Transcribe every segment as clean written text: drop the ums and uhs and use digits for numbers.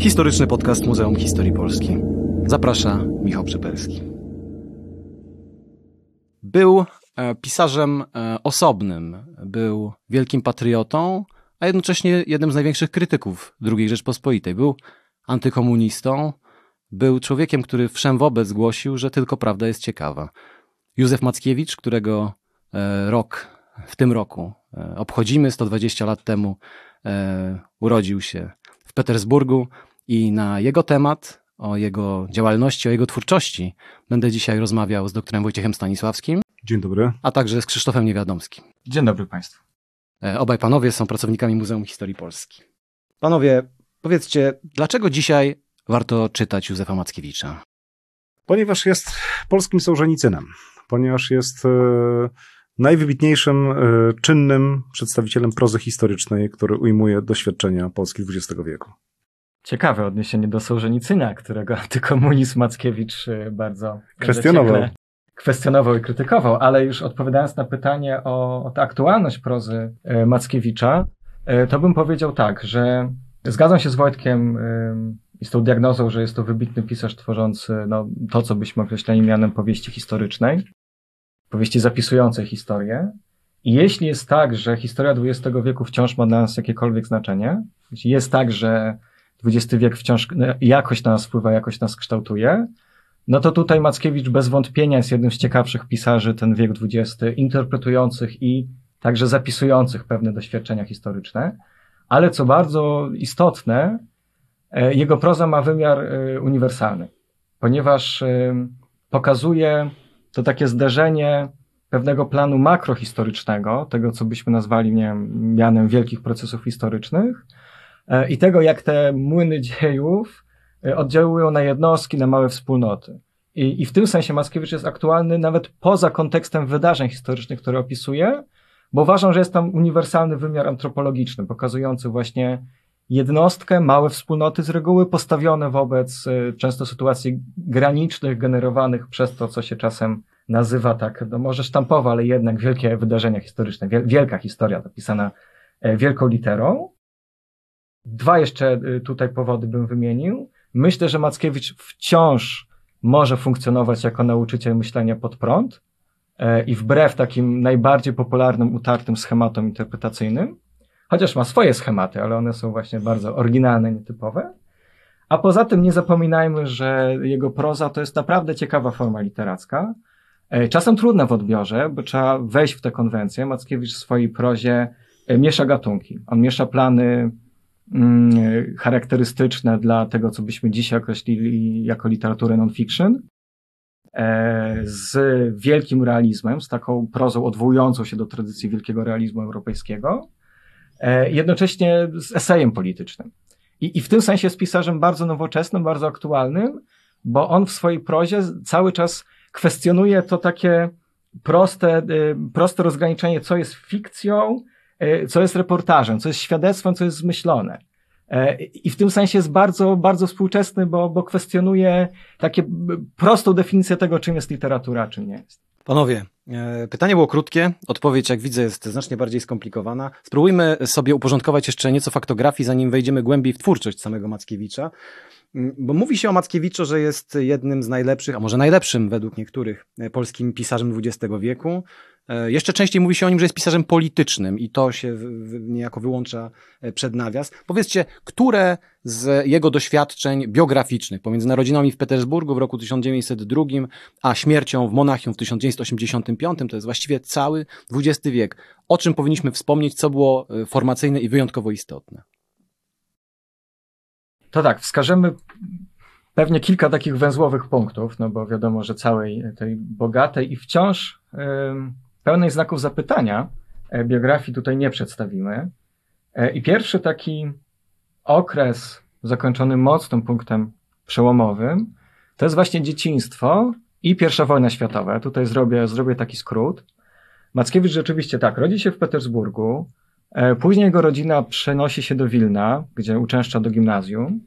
Historyczny podcast Muzeum Historii Polski. Zaprasza Michał Przeperski. Był pisarzem osobnym, był wielkim patriotą, a jednocześnie jednym z największych krytyków II Rzeczpospolitej. Był antykomunistą, był człowiekiem, który wszem wobec głosił, że tylko prawda jest ciekawa. Józef Mackiewicz, którego w tym roku obchodzimy, 120 lat temu urodził się w Petersburgu i na jego temat, o jego działalności, o jego twórczości będę dzisiaj rozmawiał z doktorem Wojciechem Stanisławskim. Dzień dobry. A także z Krzysztofem Niewiadomskim. Dzień dobry Państwu. Obaj panowie są pracownikami Muzeum Historii Polski. Panowie, powiedzcie, dlaczego dzisiaj warto czytać Józefa Mackiewicza? Ponieważ jest polskim Sołżenicynem. Ponieważ jest najwybitniejszym czynnym przedstawicielem prozy historycznej, który ujmuje doświadczenia Polski XX wieku. Ciekawe odniesienie do Sołżenicyna, którego antykomunizm Mackiewicz bardzo kwestionował i krytykował, ale już odpowiadając na pytanie o tę aktualność prozy Mackiewicza, to bym powiedział tak, że zgadzam się z Wojtkiem i z tą diagnozą, że jest to wybitny pisarz tworzący to, co byśmy określali mianem powieści historycznej, powieści zapisującej historię. I jeśli jest tak, że historia XX wieku wciąż ma dla nas jakiekolwiek znaczenie, jeśli jest tak, że XX wiek wciąż jakoś na nas wpływa, jakoś nas kształtuje, no to tutaj Mackiewicz bez wątpienia jest jednym z ciekawszych pisarzy ten wiek XX, interpretujących i także zapisujących pewne doświadczenia historyczne. Ale co bardzo istotne, jego proza ma wymiar uniwersalny, ponieważ pokazuje to takie zderzenie pewnego planu makrohistorycznego, tego co byśmy nazwali mianem wielkich procesów historycznych i tego jak te młyny dziejów oddziałują na jednostki, na małe wspólnoty. I w tym sensie Mackiewicz jest aktualny nawet poza kontekstem wydarzeń historycznych, które opisuje, bo uważam, że jest tam uniwersalny wymiar antropologiczny, pokazujący właśnie jednostkę, małe wspólnoty z reguły postawione wobec często sytuacji granicznych, generowanych przez to, co się czasem nazywa tak, może sztampowo, ale jednak wielkie wydarzenia historyczne, wielka historia napisana wielką literą. Dwa jeszcze tutaj powody bym wymienił. Myślę, że Mackiewicz wciąż może funkcjonować jako nauczyciel myślenia pod prąd i wbrew takim najbardziej popularnym, utartym schematom interpretacyjnym, chociaż ma swoje schematy, ale one są właśnie bardzo oryginalne, nietypowe. A poza tym nie zapominajmy, że jego proza to jest naprawdę ciekawa forma literacka, czasem trudna w odbiorze, bo trzeba wejść w te konwencje. Mackiewicz w swojej prozie miesza gatunki. On miesza plany charakterystyczne dla tego, co byśmy dzisiaj określili jako literaturę non-fiction, z wielkim realizmem, z taką prozą odwołującą się do tradycji wielkiego realizmu europejskiego, jednocześnie z esejem politycznym. I w tym sensie jest pisarzem bardzo nowoczesnym, bardzo aktualnym, bo on w swojej prozie cały czas kwestionuje to takie proste rozgraniczenie, co jest fikcją, co jest reportażem, co jest świadectwem, co jest zmyślone. I w tym sensie jest bardzo, bardzo współczesny, bo kwestionuje takie prostą definicję tego, czym jest literatura, a czym nie jest. Panowie, pytanie było krótkie, odpowiedź jak widzę jest znacznie bardziej skomplikowana. Spróbujmy sobie uporządkować jeszcze nieco faktografii, zanim wejdziemy głębiej w twórczość samego Mackiewicza. Bo mówi się o Mackiewiczu, że jest jednym z najlepszych, a może najlepszym według niektórych polskim pisarzem XX wieku. Jeszcze częściej mówi się o nim, że jest pisarzem politycznym i to się niejako wyłącza przed nawias. Powiedzcie, które z jego doświadczeń biograficznych pomiędzy narodzinami w Petersburgu w roku 1902, a śmiercią w Monachium w 1985, to jest właściwie cały XX wiek. O czym powinniśmy wspomnieć, co było formacyjne i wyjątkowo istotne? To tak, wskażemy pewnie kilka takich węzłowych punktów, no bo wiadomo, że całej tej bogatej i wciąż pełnej znaków zapytania biografii tutaj nie przedstawimy. I pierwszy taki okres zakończony mocnym punktem przełomowym to jest właśnie dzieciństwo i I wojna światowa. Tutaj zrobię taki skrót. Mackiewicz rzeczywiście tak, rodzi się w Petersburgu, później jego rodzina przenosi się do Wilna, gdzie uczęszcza do gimnazjum.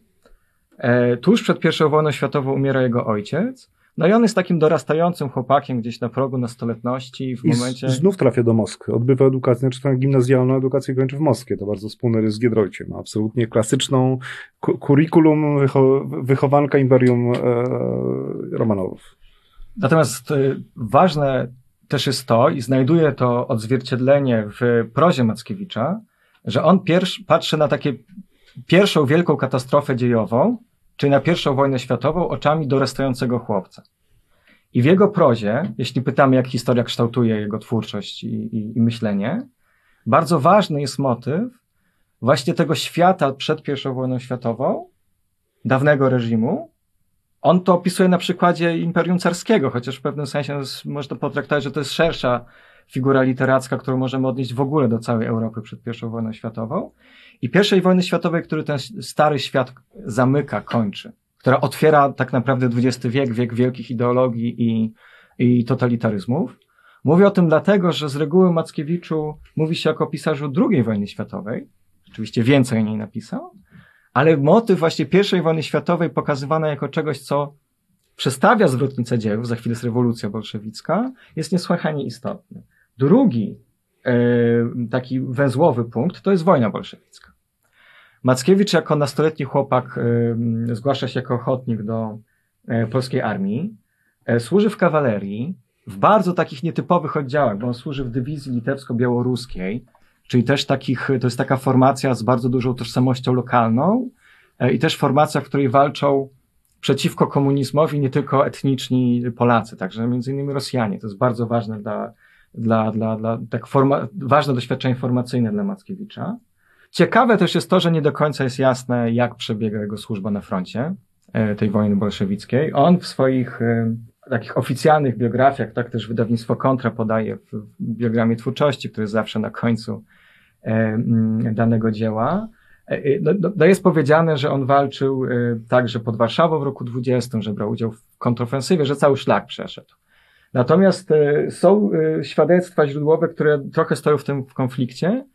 Tuż przed I wojną światową umiera jego ojciec. No i on jest takim dorastającym chłopakiem gdzieś na progu nastoletności. W momencie... znów trafia do Moskwy, odbywa edukację, znaczy gimnazjalną edukację kończy w Moskwie, to bardzo wspólny rys z Giedroyciem, ma absolutnie klasyczną kurikulum wychowanka imperium Romanowów. Natomiast ważne też jest to i znajduje to odzwierciedlenie w prozie Mackiewicza, że on patrzy na takie pierwszą wielką katastrofę dziejową, czyli na pierwszą wojnę światową oczami dorastającego chłopca. I w jego prozie, jeśli pytamy, jak historia kształtuje jego twórczość i myślenie, bardzo ważny jest motyw właśnie tego świata przed pierwszą wojną światową, dawnego reżimu. On to opisuje na przykładzie Imperium Carskiego, chociaż w pewnym sensie można potraktować, że to jest szersza figura literacka, którą możemy odnieść w ogóle do całej Europy przed pierwszą wojną światową. I pierwszej wojny światowej, który ten stary świat zamyka, kończy, która otwiera tak naprawdę XX wiek, wiek wielkich ideologii i totalitaryzmów. Mówię o tym dlatego, że z reguły Mackiewiczu mówi się jako pisarzu II wojny światowej, oczywiście więcej o niej napisał, ale motyw właśnie I wojny światowej pokazywany jako czegoś, co przestawia zwrotnicę dziejów, za chwilę jest rewolucja bolszewicka, jest niesłychanie istotny. Drugi taki węzłowy punkt to jest wojna bolszewicka. Mackiewicz jako nastoletni chłopak zgłasza się jako ochotnik do polskiej armii, służy w kawalerii, w bardzo takich nietypowych oddziałach, bo on służy w dywizji litewsko-białoruskiej, czyli też takich, to jest taka formacja z bardzo dużą tożsamością lokalną i też formacja, w której walczą przeciwko komunizmowi nie tylko etniczni Polacy, także między innymi Rosjanie. To jest bardzo ważne ważne doświadczenie formacyjne dla Mackiewicza. Ciekawe też jest to, że nie do końca jest jasne, jak przebiega jego służba na froncie tej wojny bolszewickiej. On w swoich takich oficjalnych biografiach, tak też wydawnictwo Kontra podaje w biogramie twórczości, który jest zawsze na końcu danego dzieła, jest powiedziane, że on walczył także pod Warszawą w roku 20, że brał udział w kontrofensywie, że cały szlak przeszedł. Natomiast są świadectwa źródłowe, które trochę stoją w tym konflikcie.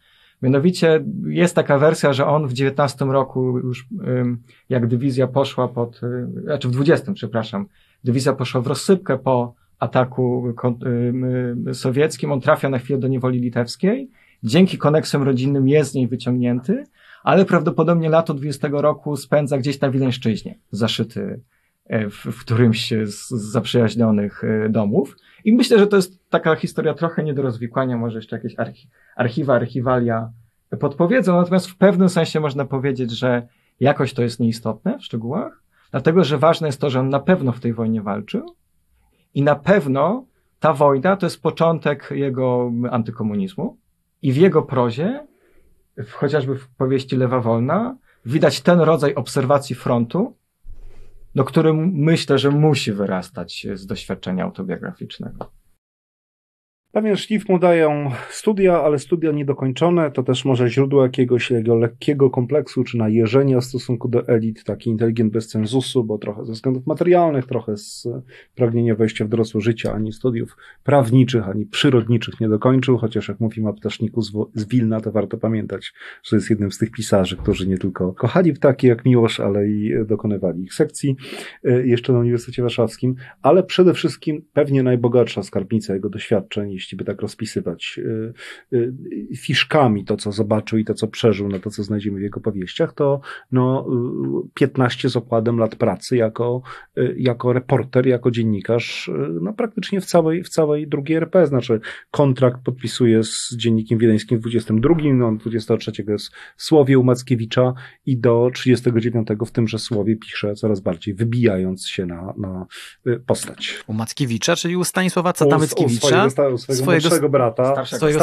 Mianowicie jest taka wersja, że on w 19 roku już jak dywizja poszła znaczy w 20, przepraszam, dywizja poszła w rozsypkę po ataku sowieckim. On trafia na chwilę do niewoli litewskiej. Dzięki koneksjom rodzinnym jest z niej wyciągnięty, ale prawdopodobnie lato 20 roku spędza gdzieś na Wileńszczyźnie, zaszyty w którymś z zaprzyjaźnionych domów. I myślę, że to jest taka historia trochę nie do rozwikłania, może jeszcze jakieś archiwalia podpowiedzą, natomiast w pewnym sensie można powiedzieć, że jakoś to jest nieistotne w szczegółach, dlatego że ważne jest to, że on na pewno w tej wojnie walczył i na pewno ta wojna to jest początek jego antykomunizmu i w jego prozie, chociażby w powieści Lewa Wolna, widać ten rodzaj obserwacji frontu, do którym myślę, że musi wyrastać z doświadczenia autobiograficznego. Pewien szlif mu dają studia, ale studia niedokończone, to też może źródło jakiegoś jego lekkiego kompleksu, czy najeżenia w stosunku do elit, taki inteligent bez cenzusu, bo trochę ze względów materialnych, trochę z pragnienia wejścia w dorosłe życie, ani studiów prawniczych, ani przyrodniczych nie dokończył, chociaż jak mówimy o Ptaszniku z Wilna, to warto pamiętać, że jest jednym z tych pisarzy, którzy nie tylko kochali ptaki jak Miłosz, ale i dokonywali ich sekcji jeszcze na Uniwersytecie Warszawskim, ale przede wszystkim pewnie najbogatsza skarbnica jego doświadczeń, jeśli by tak rozpisywać fiszkami to, co zobaczył i to, co przeżył, na to, co znajdziemy w jego powieściach, to 15 z okładem lat pracy jako reporter, jako dziennikarz, praktycznie w całej drugiej RP, znaczy kontrakt podpisuje z Dziennikiem Wiedeńskim w 22, 23 jest w Słowie u Mackiewicza i do 39 w tymże Słowie pisze coraz bardziej, wybijając się na postać. U Mackiewicza, czyli u Stanisława Cata-Mackiewicza. Swojego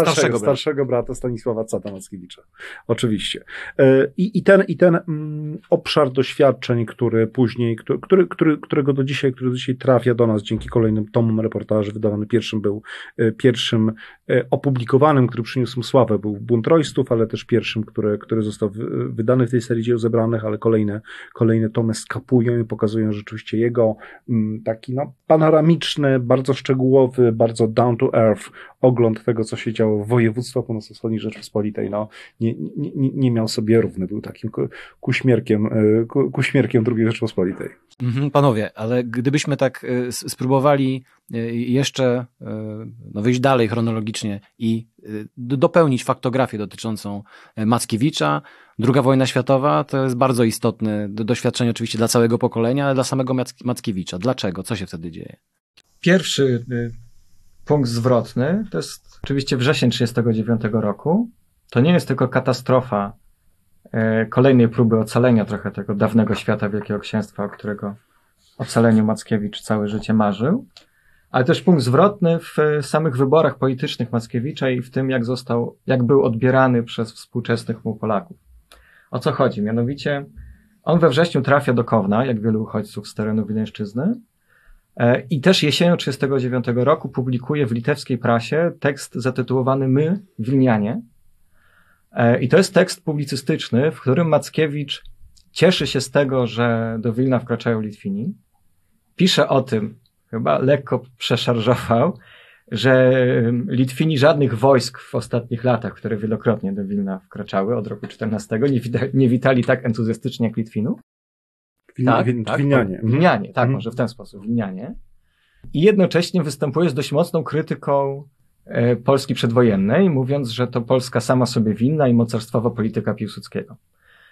starszego brata Stanisława Cata-Mackiewicza. Oczywiście. I ten obszar doświadczeń, który później, który do dzisiaj trafia do nas dzięki kolejnym tomom reportaży, wydawany pierwszym był pierwszym opublikowanym, który przyniósł mu sławę, był Bunt rojstów, ale też pierwszym, który został wydany w tej serii dzieł zebranych, ale kolejne tomy skapują i pokazują rzeczywiście jego taki panoramiczny, bardzo szczegółowy, bardzo down to earth ogląd tego, co się działo w województwach północno-wschodniej Rzeczypospolitej. Nie miał sobie równy, był takim kuśmierkiem II Rzeczypospolitej. Panowie, ale gdybyśmy tak spróbowali jeszcze wyjść dalej chronologicznie i dopełnić faktografię dotyczącą Mackiewicza. II wojna światowa to jest bardzo istotne doświadczenie oczywiście dla całego pokolenia, ale dla samego Mackiewicza. Dlaczego? Co się wtedy dzieje? Pierwszy punkt zwrotny to jest oczywiście wrzesień 1939 roku. To nie jest tylko katastrofa kolejnej próby ocalenia trochę tego dawnego świata Wielkiego Księstwa, o którego ocaleniu Mackiewicz całe życie marzył, ale też punkt zwrotny w samych wyborach politycznych Mackiewicza i w tym, jak był odbierany przez współczesnych mu Polaków. O co chodzi? Mianowicie on we wrześniu trafia do Kowna, jak wielu uchodźców z terenu Wileńszczyzny, i też jesienią 1939 roku publikuje w litewskiej prasie tekst zatytułowany My, Wilnianie. I to jest tekst publicystyczny, w którym Mackiewicz cieszy się z tego, że do Wilna wkraczają Litwini. Pisze o tym, chyba lekko przeszarżował, że Litwini żadnych wojsk w ostatnich latach, które wielokrotnie do Wilna wkraczały od roku 14, nie witali tak entuzjastycznie jak Litwinów. Wilnianie. Wilnianie, tak, może w ten sposób, Wilnianie. I jednocześnie występuje z dość mocną krytyką Polski przedwojennej, mówiąc, że to Polska sama sobie winna i mocarstwowa polityka Piłsudskiego.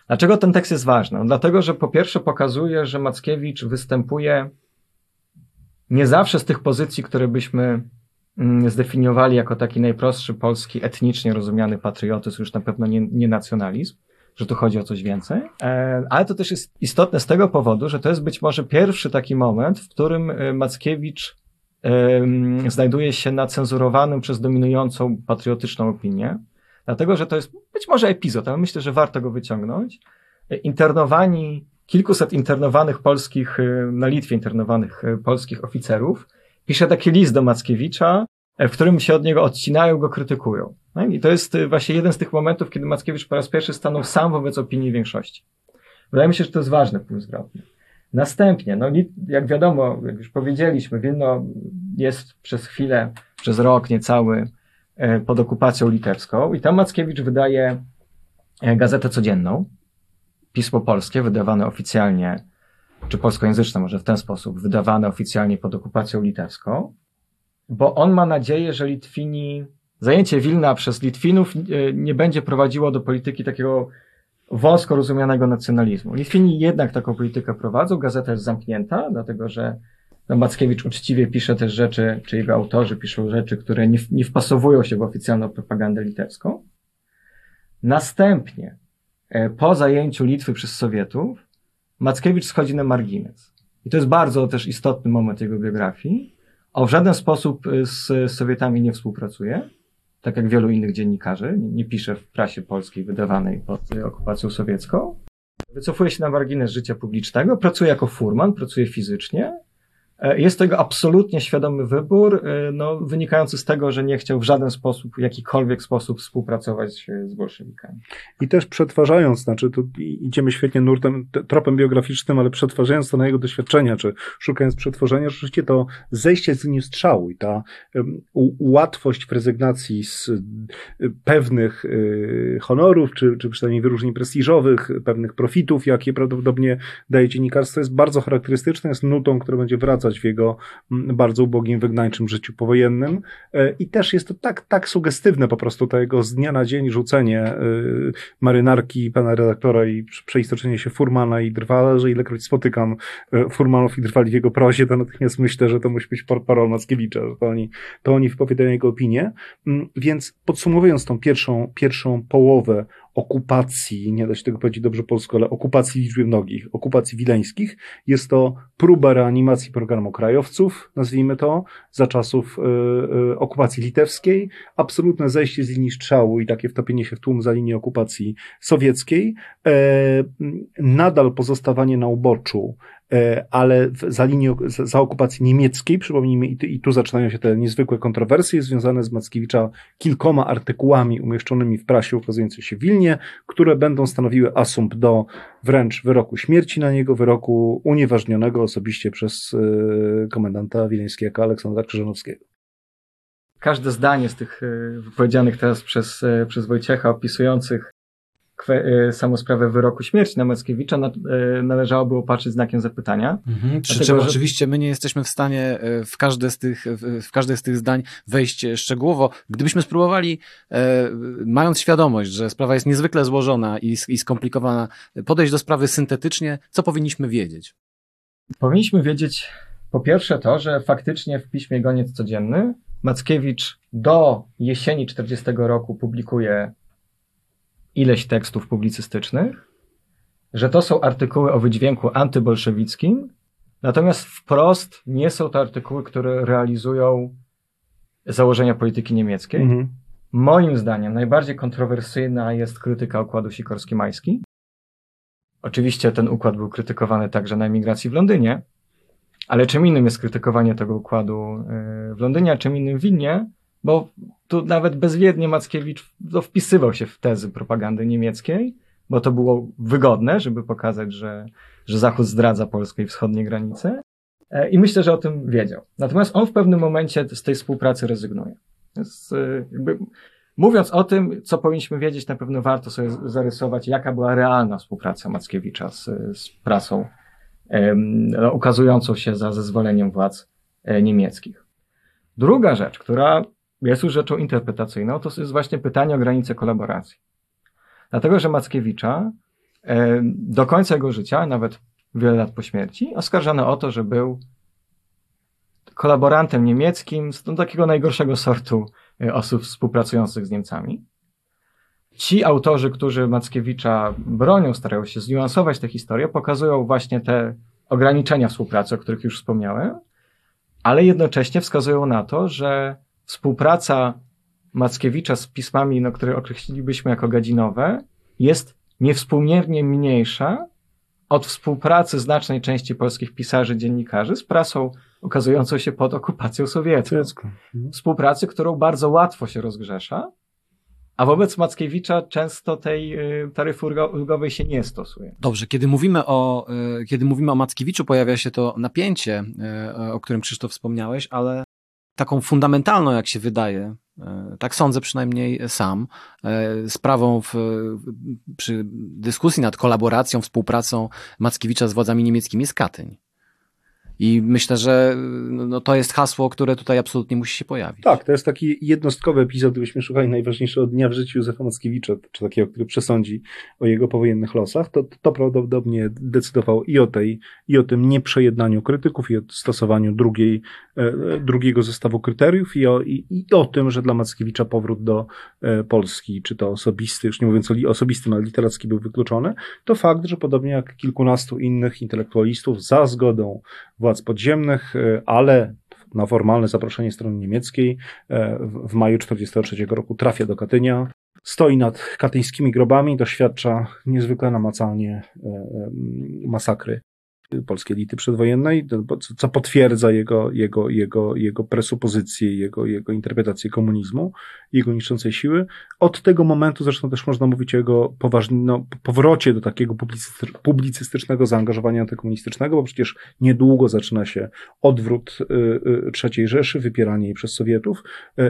Dlaczego ten tekst jest ważny? Dlatego, że po pierwsze pokazuje, że Mackiewicz występuje nie zawsze z tych pozycji, które byśmy zdefiniowali jako taki najprostszy polski, etnicznie rozumiany patriotyzm, już na pewno nie nacjonalizm, że tu chodzi o coś więcej. Ale to też jest istotne z tego powodu, że to jest być może pierwszy taki moment, w którym Mackiewicz znajduje się na cenzurowanym przez dominującą patriotyczną opinię, dlatego, że to jest być może epizod, ale myślę, że warto go wyciągnąć. Kilkuset internowanych polskich, na Litwie internowanych polskich oficerów pisze taki list do Mackiewicza, w którym się od niego odcinają, go krytykują. I to jest właśnie jeden z tych momentów, kiedy Mackiewicz po raz pierwszy stanął sam wobec opinii większości. Wydaje mi się, że to jest ważny punkt zwrotny. Następnie, jak wiadomo, jak już powiedzieliśmy, Wilno jest przez chwilę, przez rok niecały pod okupacją litewską i tam Mackiewicz wydaje gazetę codzienną, Pismo Polskie, wydawane oficjalnie, czy polskojęzyczne może w ten sposób, wydawane oficjalnie pod okupacją litewską, bo on ma nadzieję, że zajęcie Wilna przez Litwinów nie będzie prowadziło do polityki takiego wąsko rozumianego nacjonalizmu. Litwini jednak taką politykę prowadzą, gazeta jest zamknięta, dlatego że Mackiewicz uczciwie pisze też rzeczy, czy jego autorzy piszą rzeczy, które nie wpasowują się w oficjalną propagandę litewską. Następnie, po zajęciu Litwy przez Sowietów, Mackiewicz schodzi na margines. I to jest bardzo też istotny moment jego biografii. On w żaden sposób z Sowietami nie współpracuje, tak jak wielu innych dziennikarzy. Nie pisze w prasie polskiej wydawanej pod okupacją sowiecką. Wycofuje się na margines życia publicznego, pracuje jako furman, pracuje fizycznie. Jest to jego absolutnie świadomy wybór, wynikający z tego, że nie chciał w żaden sposób, w jakikolwiek sposób współpracować z bolszewikami. I też przetwarzając, tu idziemy świetnie nurtem, tropem biograficznym, ale przetwarzając to na jego doświadczenia, czy szukając przetworzenia, rzeczywiście to zejście z linii strzału i ta łatwość w rezygnacji z pewnych honorów, czy przynajmniej wyróżnień prestiżowych, pewnych profitów, jakie prawdopodobnie daje dziennikarstwo, jest bardzo charakterystyczne, jest nutą, która będzie wracać w jego bardzo ubogim, wygnańczym życiu powojennym i też jest to tak sugestywne po prostu to jego z dnia na dzień rzucenie marynarki pana redaktora i przeistoczenie się furmana i drwala, że ilekroć spotykam furmanów i drwali w jego prozie, to natychmiast myślę, że to musi być portparol Mackiewicza, że to oni wypowiadają jego opinię, więc podsumowując tą pierwszą połowę okupacji, nie da się tego powiedzieć dobrze polsko, ale okupacji liczby mnogich, okupacji wileńskich. Jest to próba reanimacji programu krajowców, nazwijmy to, za czasów okupacji litewskiej, absolutne zejście z linii strzału i takie wtopienie się w tłum za linię okupacji sowieckiej, nadal pozostawanie na uboczu, ale za okupacji niemieckiej, przypomnijmy, i tu zaczynają się te niezwykłe kontrowersje związane z Mackiewicza kilkoma artykułami umieszczonymi w prasie ukazującej się w Wilnie, które będą stanowiły asumpt do wręcz wyroku śmierci na niego, wyroku unieważnionego osobiście przez komendanta wileńskiego Aleksandra Krzyżanowskiego. Każde zdanie z tych wypowiedzianych teraz przez Wojciecha opisujących samą sprawę wyroku śmierci na Mackiewicza należałoby opatrzyć znakiem zapytania. Mhm, dlatego, że... Oczywiście my nie jesteśmy w stanie w każde z tych zdań wejść szczegółowo. Gdybyśmy spróbowali, mając świadomość, że sprawa jest niezwykle złożona i skomplikowana, podejść do sprawy syntetycznie, co powinniśmy wiedzieć? Powinniśmy wiedzieć po pierwsze to, że faktycznie w piśmie Goniec codzienny Mackiewicz do jesieni 40 roku publikuje ileś tekstów publicystycznych, że to są artykuły o wydźwięku antybolszewickim, natomiast wprost nie są to artykuły, które realizują założenia polityki niemieckiej. Mhm. Moim zdaniem najbardziej kontrowersyjna jest krytyka układu Sikorski-Majski. Oczywiście ten układ był krytykowany także na emigracji w Londynie, ale czym innym jest krytykowanie tego układu w Londynie, a czym innym w Wilnie, bo tu nawet bezwiednie Mackiewicz wpisywał się w tezy propagandy niemieckiej, bo to było wygodne, żeby pokazać, że Zachód zdradza polskie i wschodnie granice. I myślę, że o tym wiedział. Natomiast on w pewnym momencie z tej współpracy rezygnuje. Więc jakby mówiąc o tym, co powinniśmy wiedzieć, na pewno warto sobie zarysować, jaka była realna współpraca Mackiewicza z prasą ukazującą się za zezwoleniem władz niemieckich. Druga rzecz, która jest już rzeczą interpretacyjną, to jest właśnie pytanie o granice kolaboracji. Dlatego, że Mackiewicza do końca jego życia, nawet wiele lat po śmierci, oskarżano o to, że był kolaborantem niemieckim z takiego najgorszego sortu osób współpracujących z Niemcami. Ci autorzy, którzy Mackiewicza bronią, starają się zniuansować tę historię, pokazują właśnie te ograniczenia współpracy, o których już wspomniałem, ale jednocześnie wskazują na to, że współpraca Mackiewicza z pismami, które określilibyśmy jako gadzinowe, jest niewspółmiernie mniejsza od współpracy znacznej części polskich pisarzy, dziennikarzy z prasą ukazującą się pod okupacją sowiecką. Współpracy, którą bardzo łatwo się rozgrzesza, a wobec Mackiewicza często tej taryfy ulgowej się nie stosuje. Dobrze, kiedy mówimy o Mackiewiczu, pojawia się to napięcie, o którym Krzysztof wspomniałeś, ale taką fundamentalną, jak się wydaje, tak sądzę przynajmniej sam, sprawą przy dyskusji nad kolaboracją, współpracą Mackiewicza z władzami niemieckimi jest Katyń. I myślę, że to jest hasło, które tutaj absolutnie musi się pojawić. Tak, to jest taki jednostkowy epizod, gdybyśmy szukali najważniejszego dnia w życiu Józefa Mackiewicza, czy takiego, który przesądzi o jego powojennych losach, to prawdopodobnie decydował i o tym nieprzejednaniu krytyków, i o stosowaniu drugiego zestawu kryteriów, i o tym, że dla Mackiewicza powrót do Polski, czy to osobisty, już nie mówiąc o osobistym, ale literacki był wykluczony, to fakt, że podobnie jak kilkunastu innych intelektualistów za zgodą władz podziemnych, ale na formalne zaproszenie strony niemieckiej w maju 1943 roku trafia do Katynia, stoi nad katyńskimi grobami, doświadcza niezwykle namacalnie masakry polskiej elity przedwojennej, co potwierdza jego presupozycje, jego interpretację komunizmu, jego niszczącej siły. Od tego momentu zresztą też można mówić o jego powrocie do takiego publicystycznego zaangażowania antykomunistycznego, bo przecież niedługo zaczyna się odwrót III Rzeszy, wypieranie jej przez Sowietów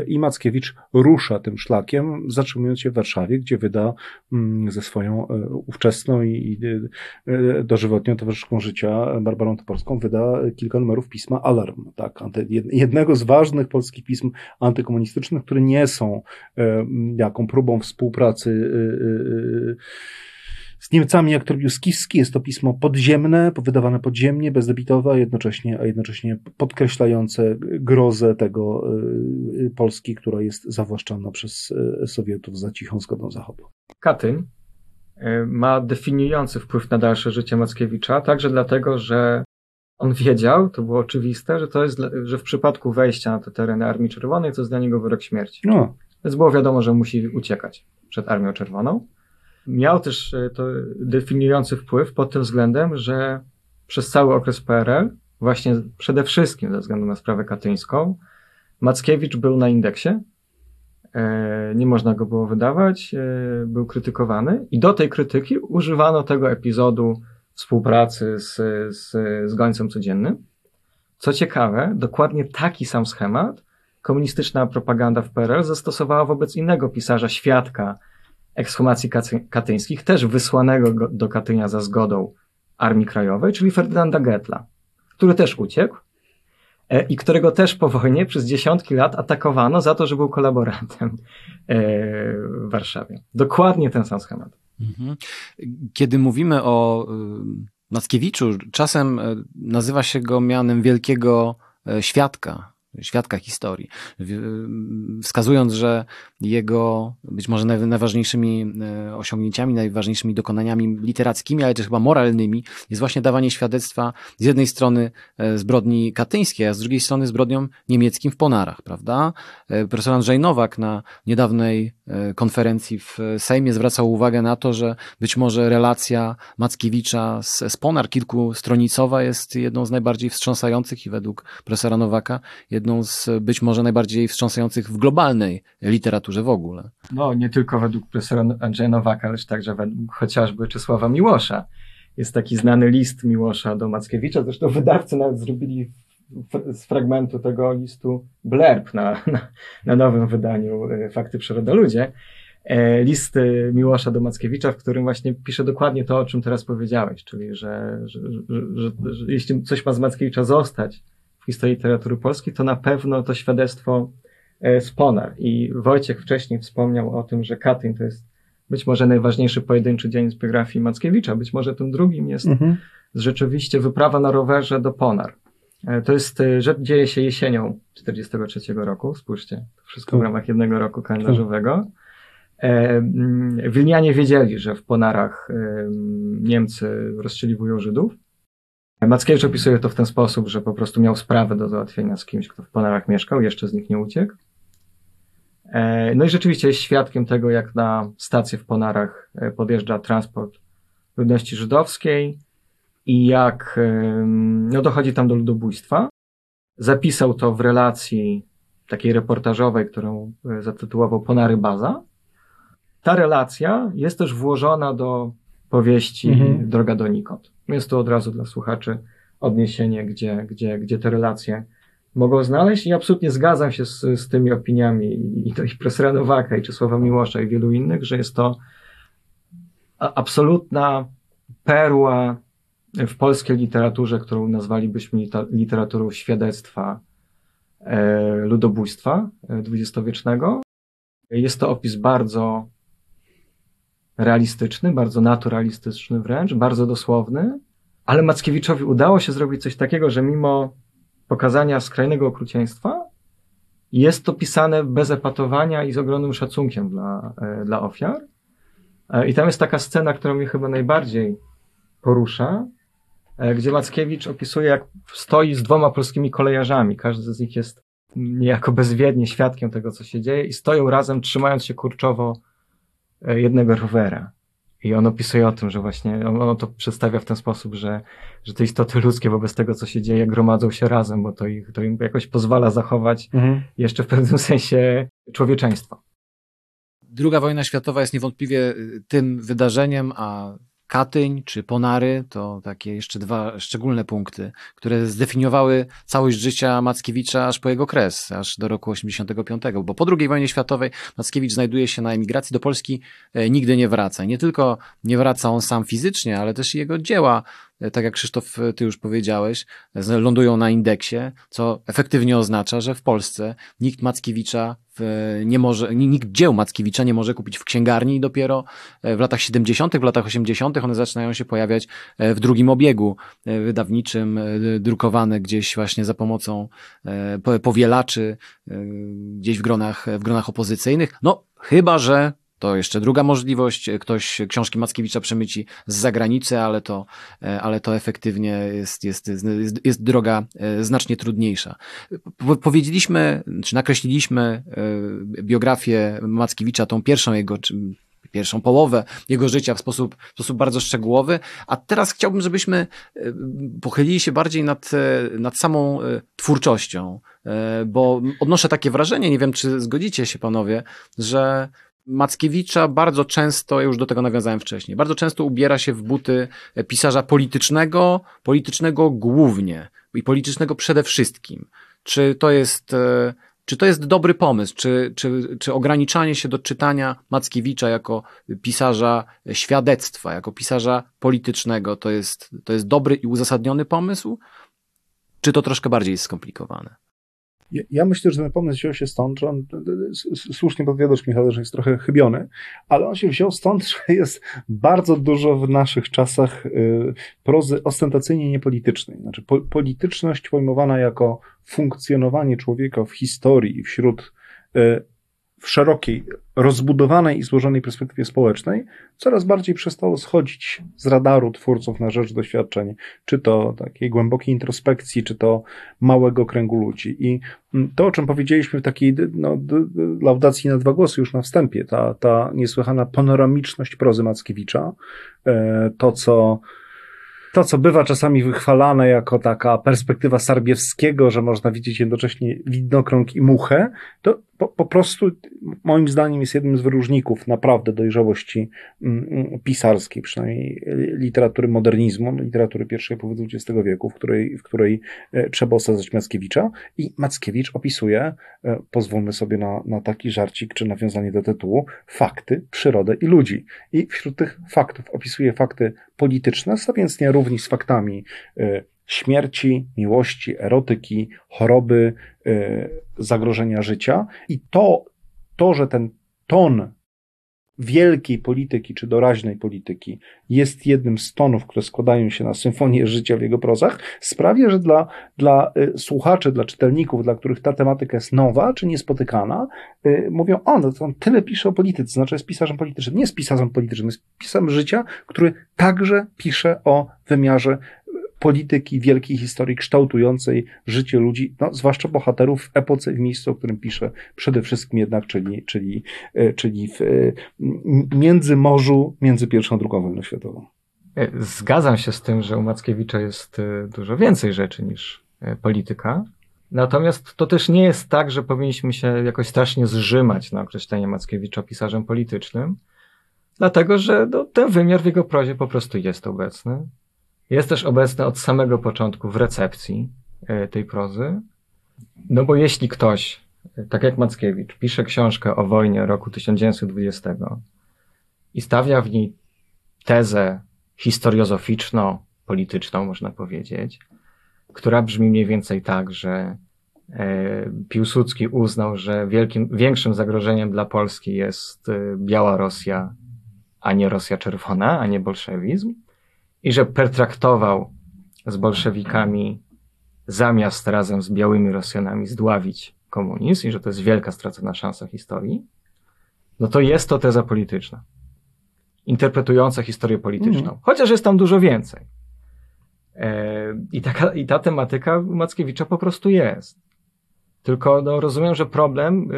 i Mackiewicz rusza tym szlakiem, zatrzymując się w Warszawie, gdzie wyda ze swoją ówczesną i dożywotnią towarzyszką życia Barbarą Topolską wyda kilka numerów pisma Alarm, tak, jednego z ważnych polskich pism antykomunistycznych, które nie są jaką próbą współpracy z Niemcami, jak to robił Skiwski. Jest to pismo podziemne, wydawane podziemnie, bezdebitowe, a jednocześnie podkreślające grozę tego Polski, która jest zawłaszczana przez Sowietów za cichą zgodą Zachodu. Katyń ma definiujący wpływ na dalsze życie Mackiewicza, także dlatego, że on wiedział, to było oczywiste, że w przypadku wejścia na te tereny Armii Czerwonej to jest dla niego wyrok śmierci. No. Więc było wiadomo, że musi uciekać przed Armią Czerwoną. Miał też to definiujący wpływ pod tym względem, że przez cały okres PRL, właśnie przede wszystkim ze względu na sprawę katyńską, Mackiewicz był na indeksie, nie można go było wydawać, był krytykowany i do tej krytyki używano tego epizodu współpracy z Gońcem Codziennym. Co ciekawe, dokładnie taki sam schemat komunistyczna propaganda w PRL zastosowała wobec innego pisarza, świadka ekshumacji katyńskich, też wysłanego do Katynia za zgodą Armii Krajowej, czyli Ferdynanda Goetla, który też uciekł i którego też po wojnie przez dziesiątki lat atakowano za to, że był kolaborantem w Warszawie. Dokładnie ten sam schemat. Kiedy mówimy o Mackiewiczu, czasem nazywa się go mianem wielkiego świadka, świadka historii, wskazując, że jego być może najważniejszymi osiągnięciami, najważniejszymi dokonaniami literackimi, ale też chyba moralnymi jest właśnie dawanie świadectwa z jednej strony zbrodni katyńskiej, a z drugiej strony zbrodniom niemieckim w Ponarach, prawda? Profesor Andrzej Nowak na niedawnej konferencji w Sejmie zwracał uwagę na to, że być może relacja Mackiewicza z Ponar kilkustronicowa jest jedną z najbardziej wstrząsających i według profesora Nowaka jedną z być może najbardziej wstrząsających w globalnej literaturze w ogóle. No, nie tylko według profesora Andrzeja Nowaka, lecz także według chociażby Czesława Miłosza. Jest taki znany list Miłosza do Mackiewicza, zresztą wydawcy nawet zrobili z fragmentu tego listu blerb na nowym wydaniu Fakty przyroda ludzie. List Miłosza do Mackiewicza, w którym właśnie pisze dokładnie to, o czym teraz powiedziałeś, czyli że jeśli coś ma z Mackiewicza zostać w historii literatury polskiej, to na pewno to świadectwo z Ponar. I Wojciech wcześniej wspomniał o tym, że Katyń to jest być może najważniejszy pojedynczy dzień z biografii Mackiewicza, być może tym drugim jest rzeczywiście wyprawa na rowerze do Ponar. To jest rzecz, dzieje się jesienią 1943 roku, spójrzcie, to wszystko w ramach jednego roku kalendarzowego. Wilnianie wiedzieli, że w Ponarach Niemcy rozstrzeliwują Żydów. Mackiewicz opisuje to w ten sposób, że po prostu miał sprawę do załatwienia z kimś, kto w Ponarach mieszkał, jeszcze z nich nie uciekł. No i rzeczywiście jest świadkiem tego, jak na stację w Ponarach podjeżdża transport ludności żydowskiej i jak no, dochodzi tam do ludobójstwa. Zapisał to w relacji takiej reportażowej, którą zatytułował Ponary Baza. Ta relacja jest też włożona do powieści Droga donikąd. Jest to od razu dla słuchaczy odniesienie, gdzie te relacje mogą znaleźć i absolutnie zgadzam się z tymi opiniami i profesora Nowaka, i Czesława Miłosza, i wielu innych, że jest to absolutna perła w polskiej literaturze, którą nazwalibyśmy literaturą świadectwa ludobójstwa dwudziestowiecznego. Jest to opis bardzo realistyczny, bardzo naturalistyczny wręcz, bardzo dosłowny, ale Mackiewiczowi udało się zrobić coś takiego, że mimo pokazania skrajnego okrucieństwa jest to pisane bez epatowania i z ogromnym szacunkiem dla ofiar. I tam jest taka scena, która mnie chyba najbardziej porusza, gdzie Mackiewicz opisuje, jak stoi z dwoma polskimi kolejarzami. Każdy z nich jest niejako bezwiednie świadkiem tego, co się dzieje i stoją razem, trzymając się kurczowo jednego rowera. I on opisuje o tym, że właśnie, on to przedstawia w ten sposób, że te istoty ludzkie wobec tego, co się dzieje, gromadzą się razem, bo to im jakoś pozwala zachować jeszcze w pewnym sensie człowieczeństwo. Druga wojna światowa jest niewątpliwie tym wydarzeniem, a Katyń czy Ponary to takie jeszcze dwa szczególne punkty, które zdefiniowały całość życia Mackiewicza aż po jego kres, aż do roku 85, bo po II wojnie światowej Mackiewicz znajduje się na emigracji do Polski, nigdy nie wraca. I nie tylko nie wraca on sam fizycznie, ale też jego dzieła, tak jak Krzysztof, ty już powiedziałeś, lądują na indeksie, co efektywnie oznacza, że w Polsce nikt Mackiewicza nikt dzieł Mackiewicza nie może kupić w księgarni i dopiero w latach 70., w latach 80. one zaczynają się pojawiać w drugim obiegu wydawniczym, drukowane gdzieś właśnie za pomocą powielaczy, gdzieś w gronach opozycyjnych. No, chyba że to jeszcze druga możliwość, ktoś książki Mackiewicza przemyci z zagranicy, ale to efektywnie jest droga znacznie trudniejsza. Powiedzieliśmy, czy nakreśliliśmy biografię Mackiewicza, tą pierwszą jego pierwszą połowę jego życia w sposób bardzo szczegółowy. A teraz chciałbym, żebyśmy pochylili się bardziej nad samą twórczością, bo odnoszę takie wrażenie, nie wiem czy zgodzicie się panowie, że Mackiewicza bardzo często, ja już do tego nawiązałem wcześniej, bardzo często ubiera się w buty pisarza politycznego głównie i politycznego przede wszystkim. Czy to jest dobry pomysł? Czy ograniczanie się do czytania Mackiewicza jako pisarza świadectwa, jako pisarza politycznego to jest dobry i uzasadniony pomysł? Czy to troszkę bardziej jest skomplikowane? Ja myślę, że ten pomysł wziął się stąd, że on, słusznie podpowiadasz, Michał, że jest trochę chybiony, ale on się wziął stąd, że jest bardzo dużo w naszych czasach prozy ostentacyjnie niepolitycznej. Znaczy polityczność pojmowana jako funkcjonowanie człowieka w historii i wśród w szerokiej, rozbudowanej i złożonej perspektywie społecznej, coraz bardziej przestało schodzić z radaru twórców na rzecz doświadczeń, czy to takiej głębokiej introspekcji, czy to małego kręgu ludzi. I to, o czym powiedzieliśmy w takiej laudacji na dwa głosy już na wstępie, ta niesłychana panoramiczność prozy Mackiewicza, to, co bywa czasami wychwalane jako taka perspektywa Sarbiewskiego, że można widzieć jednocześnie widnokrąg i muchę, to po prostu moim zdaniem jest jednym z wyróżników naprawdę dojrzałości pisarskiej, przynajmniej literatury modernizmu, literatury pierwszej połowy XX wieku, w której trzeba osadzać Mackiewicza. I Mackiewicz opisuje, pozwólmy sobie na taki żarcik czy nawiązanie do tytułu, fakty, przyrodę i ludzi. I wśród tych faktów opisuje fakty polityczne, stawiając nie równi z faktami śmierci, miłości, erotyki, choroby, zagrożenia życia. I to, że ten ton wielkiej polityki czy doraźnej polityki jest jednym z tonów, które składają się na symfonię życia w jego prozach, sprawia, że dla słuchaczy, dla czytelników, dla których ta tematyka jest nowa czy niespotykana, mówią, on tyle pisze o polityce, znaczy jest pisarzem politycznym. Nie jest pisarzem politycznym, jest pisarzem życia, który także pisze o wymiarze polityki, wielkiej historii kształtującej życie ludzi, zwłaszcza bohaterów w epoce, w miejscu, o którym pisze przede wszystkim jednak, czyli w międzymorzu, między I a II wojną światową. Zgadzam się z tym, że u Mackiewicza jest dużo więcej rzeczy niż polityka. Natomiast to też nie jest tak, że powinniśmy się jakoś strasznie zżymać na określenie Mackiewicza pisarzem politycznym, dlatego że ten wymiar w jego prozie po prostu jest obecny. Jest też obecny od samego początku w recepcji tej prozy. No bo jeśli ktoś, tak jak Mackiewicz, pisze książkę o wojnie roku 1920 i stawia w niej tezę historiozoficzno-polityczną, można powiedzieć, która brzmi mniej więcej tak, że Piłsudski uznał, że większym zagrożeniem dla Polski jest biała Rosja, a nie Rosja Czerwona, a nie bolszewizm, i że pertraktował z bolszewikami zamiast razem z białymi Rosjanami zdławić komunizm i że to jest wielka stracona szansa historii, no to jest to teza polityczna, interpretująca historię polityczną. Chociaż jest tam dużo więcej. I ta tematyka Mackiewicza po prostu jest. Tylko rozumiem, że problem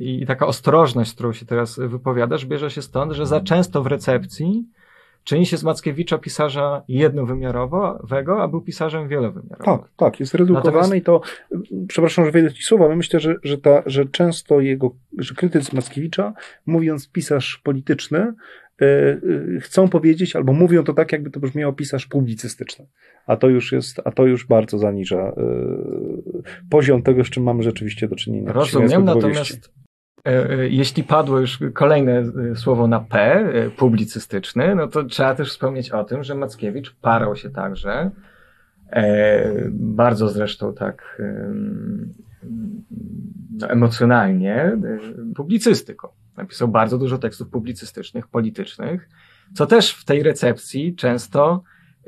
i taka ostrożność, z którą się teraz wypowiadasz, bierze się stąd, że za często w recepcji czyni się z Mackiewicza pisarza jednowymiarowego, a był pisarzem wielowymiarowym. Tak, jest redukowany. Natomiast... i to, przepraszam, że wejdę w ci słowa, ale myślę, że często że krytycy Mackiewicza, mówiąc pisarz polityczny, chcą powiedzieć, albo mówią to tak, jakby to brzmiało pisarz publicystyczny. A to już bardzo zaniża poziom tego, z czym mamy rzeczywiście do czynienia. Rozumiem, natomiast... Jeśli padło już kolejne słowo na P, publicystyczny, no to trzeba też wspomnieć o tym, że Mackiewicz parał się także, bardzo zresztą tak emocjonalnie, publicystyką. Napisał bardzo dużo tekstów publicystycznych, politycznych, co też w tej recepcji często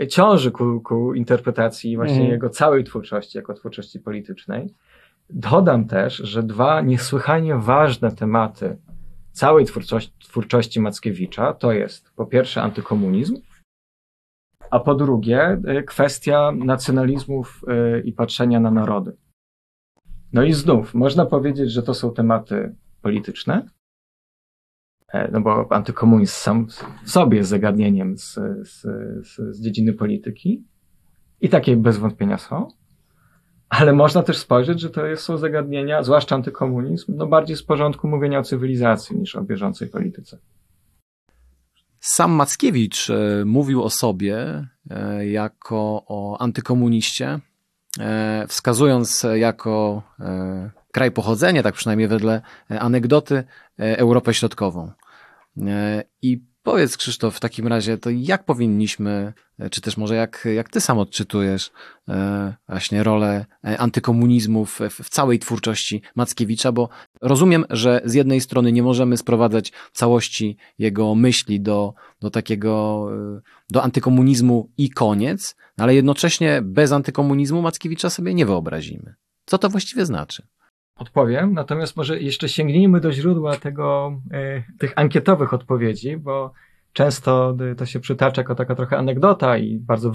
ciąży ku interpretacji właśnie jego całej twórczości jako twórczości politycznej. Dodam też, że dwa niesłychanie ważne tematy całej twórczości Mackiewicza to jest po pierwsze antykomunizm, a po drugie kwestia nacjonalizmów i patrzenia na narody. No i znów można powiedzieć, że to są tematy polityczne, no bo antykomunizm sam w sobie jest zagadnieniem z dziedziny polityki i takie bez wątpienia są, ale można też spojrzeć, że to są zagadnienia, zwłaszcza antykomunizm, no bardziej z porządku mówienia o cywilizacji niż o bieżącej polityce. Sam Mackiewicz mówił o sobie jako o antykomuniście, wskazując jako kraj pochodzenia, tak przynajmniej wedle anegdoty, Europę Środkową. I powiedz, Krzysztof, w takim razie, to jak powinniśmy, czy też może jak ty sam odczytujesz właśnie rolę antykomunizmu w całej twórczości Mackiewicza, bo rozumiem, że z jednej strony nie możemy sprowadzać całości jego myśli do antykomunizmu i koniec, ale jednocześnie bez antykomunizmu Mackiewicza sobie nie wyobrazimy. Co to właściwie znaczy? Odpowiem, natomiast może jeszcze sięgnijmy do źródła tych ankietowych odpowiedzi, bo często to się przytacza jako taka trochę anegdota i bardzo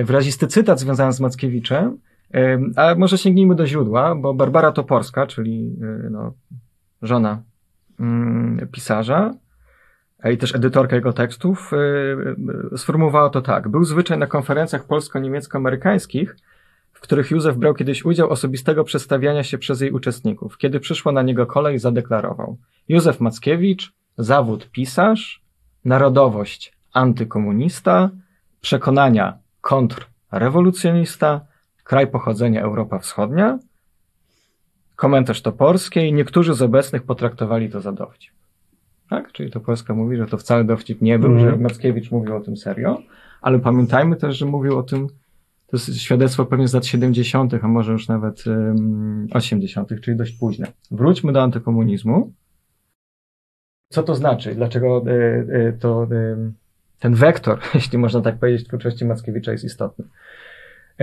wyrazisty cytat związany z Mackiewiczem, ale może sięgnijmy do źródła, bo Barbara Topolska, czyli żona pisarza i też edytorka jego tekstów, sformułowała to tak. Był zwyczaj na konferencjach polsko-niemiecko-amerykańskich, w których Józef brał kiedyś udział osobistego przedstawiania się przez jej uczestników. Kiedy przyszła na niego kolej, zadeklarował: Józef Mackiewicz, zawód pisarz, narodowość antykomunista, przekonania kontrrewolucjonista, kraj pochodzenia Europa Wschodnia. Komentarz Topolskiej. Niektórzy z obecnych potraktowali to za dowcip. Tak? Czyli Topolska mówi, że to wcale dowcip nie był, że Mackiewicz mówił o tym serio, ale pamiętajmy też, że mówił o tym. To jest świadectwo pewnie z lat 70., a może już nawet 80., czyli dość późne. Wróćmy do antykomunizmu. Co to znaczy? Dlaczego ten wektor, jeśli można tak powiedzieć, twórczości Mackiewicza jest istotny?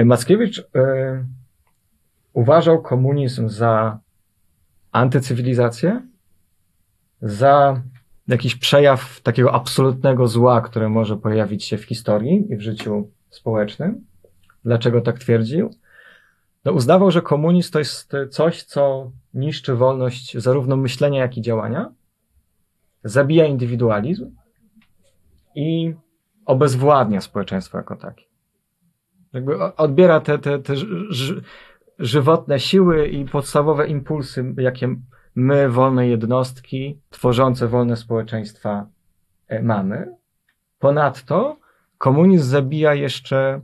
Mackiewicz uważał komunizm za antycywilizację, za jakiś przejaw takiego absolutnego zła, które może pojawić się w historii i w życiu społecznym. Dlaczego tak twierdził? No uznawał, że komunizm to jest coś, co niszczy wolność zarówno myślenia, jak i działania, zabija indywidualizm i obezwładnia społeczeństwo jako takie. Jakby odbiera te żywotne siły i podstawowe impulsy, jakie my, wolne jednostki, tworzące wolne społeczeństwa mamy. Ponadto komunizm zabija jeszcze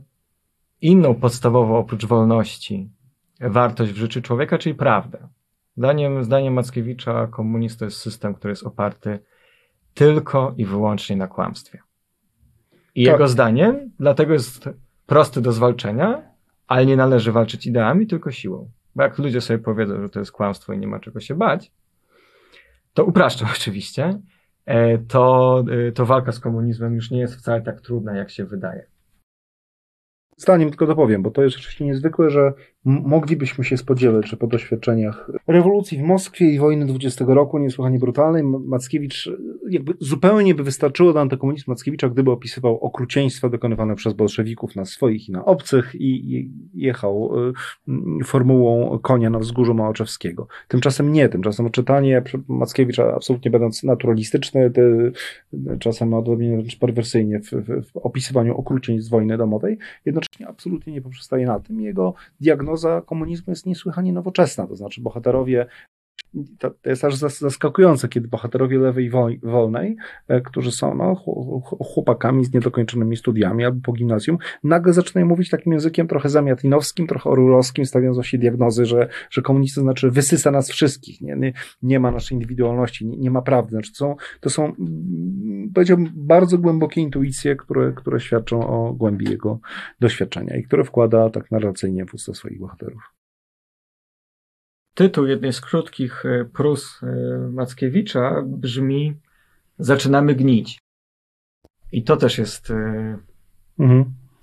inną podstawową, oprócz wolności, wartość w życiu człowieka, czyli prawdę. Zdaniem Mackiewicza komunizm to jest system, który jest oparty tylko i wyłącznie na kłamstwie. I tak. Jego zdaniem dlatego jest prosty do zwalczenia, ale nie należy walczyć ideami, tylko siłą. Bo jak ludzie sobie powiedzą, że to jest kłamstwo i nie ma czego się bać, to upraszczam oczywiście, to walka z komunizmem już nie jest wcale tak trudna, jak się wydaje. Zdaniem tylko dopowiem, bo to jest rzeczywiście niezwykłe, że moglibyśmy się spodziewać, że po doświadczeniach rewolucji w Moskwie i wojny 20 roku, niesłychanie brutalnej, Mackiewicz jakby zupełnie by wystarczyło do antykomunizmu Mackiewicza, gdyby opisywał okrucieństwa dokonywane przez bolszewików na swoich i na obcych i jechał formułą konia na wzgórzu Małaczewskiego. Tymczasem nie, tymczasem czytanie Mackiewicza, absolutnie będąc naturalistyczny, czasem odrobinę wręcz perwersyjnie w opisywaniu okrucieństw wojny domowej, jednocześnie absolutnie nie poprzestaje na tym. Jego diagnoza komunizmu jest niesłychanie nowoczesna, to znaczy bohaterowie, to jest aż zaskakujące, kiedy bohaterowie Lewej Wolnej, którzy są chłopakami z niedokończonymi studiami albo po gimnazjum, nagle zaczynają mówić takim językiem trochę zamiatinowskim, trochę orwellowskim, stawiając właśnie diagnozy, że komunizm to znaczy wysysa nas wszystkich, nie ma naszej indywidualności, nie ma prawdy. Znaczy to są, powiedziałbym, bardzo głębokie intuicje, które świadczą o głębi jego doświadczenia i które wkłada tak narracyjnie w usta swoich bohaterów. Tytuł jednej z krótkich prus Mackiewicza brzmi: Zaczynamy gnić. I to też jest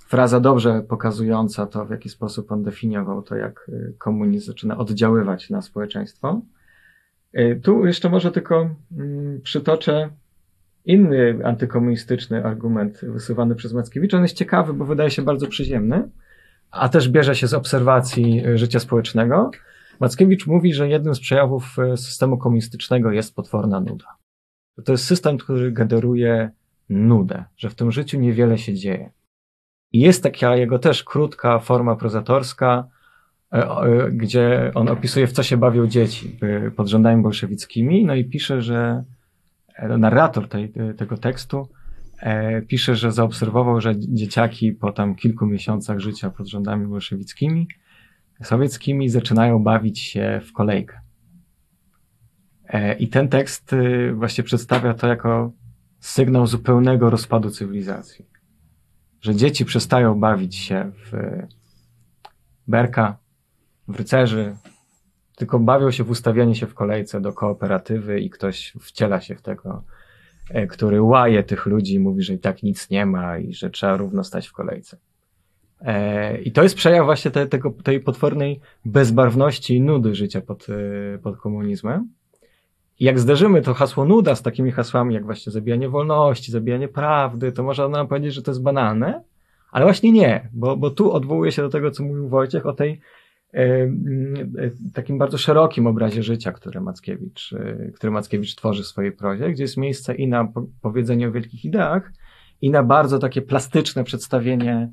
fraza dobrze pokazująca to, w jaki sposób on definiował to, jak komunizm zaczyna oddziaływać na społeczeństwo. Tu jeszcze może tylko przytoczę inny antykomunistyczny argument wysuwany przez Mackiewicza. On jest ciekawy, bo wydaje się bardzo przyziemny, a też bierze się z obserwacji życia społecznego. Mackiewicz mówi, że jednym z przejawów systemu komunistycznego jest potworna nuda. To jest system, który generuje nudę, że w tym życiu niewiele się dzieje. I jest taka jego też krótka forma prozatorska, gdzie on opisuje, w co się bawią dzieci pod rządami bolszewickimi, no i pisze, że narrator tego tekstu pisze, że zaobserwował, że dzieciaki po tam kilku miesiącach życia pod rządami bolszewickimi, sowieckimi zaczynają bawić się w kolejkę. I ten tekst właśnie przedstawia to jako sygnał zupełnego rozpadu cywilizacji. Że dzieci przestają bawić się w berka, w rycerzy, tylko bawią się w ustawianie się w kolejce do kooperatywy i ktoś wciela się w tego, który łaje tych ludzi i mówi, że i tak nic nie ma i że trzeba równo stać w kolejce. I to jest przejaw właśnie tej potwornej bezbarwności i nudy życia pod komunizmem. I jak zderzymy to hasło nuda z takimi hasłami jak właśnie zabijanie wolności, zabijanie prawdy, to można nam powiedzieć, że to jest banalne, ale właśnie nie, bo tu odwołuje się do tego, co mówił Wojciech o tej takim bardzo szerokim obrazie życia, który Mackiewicz tworzy w swojej prozie, gdzie jest miejsce i na powiedzenie o wielkich ideach, i na bardzo takie plastyczne przedstawienie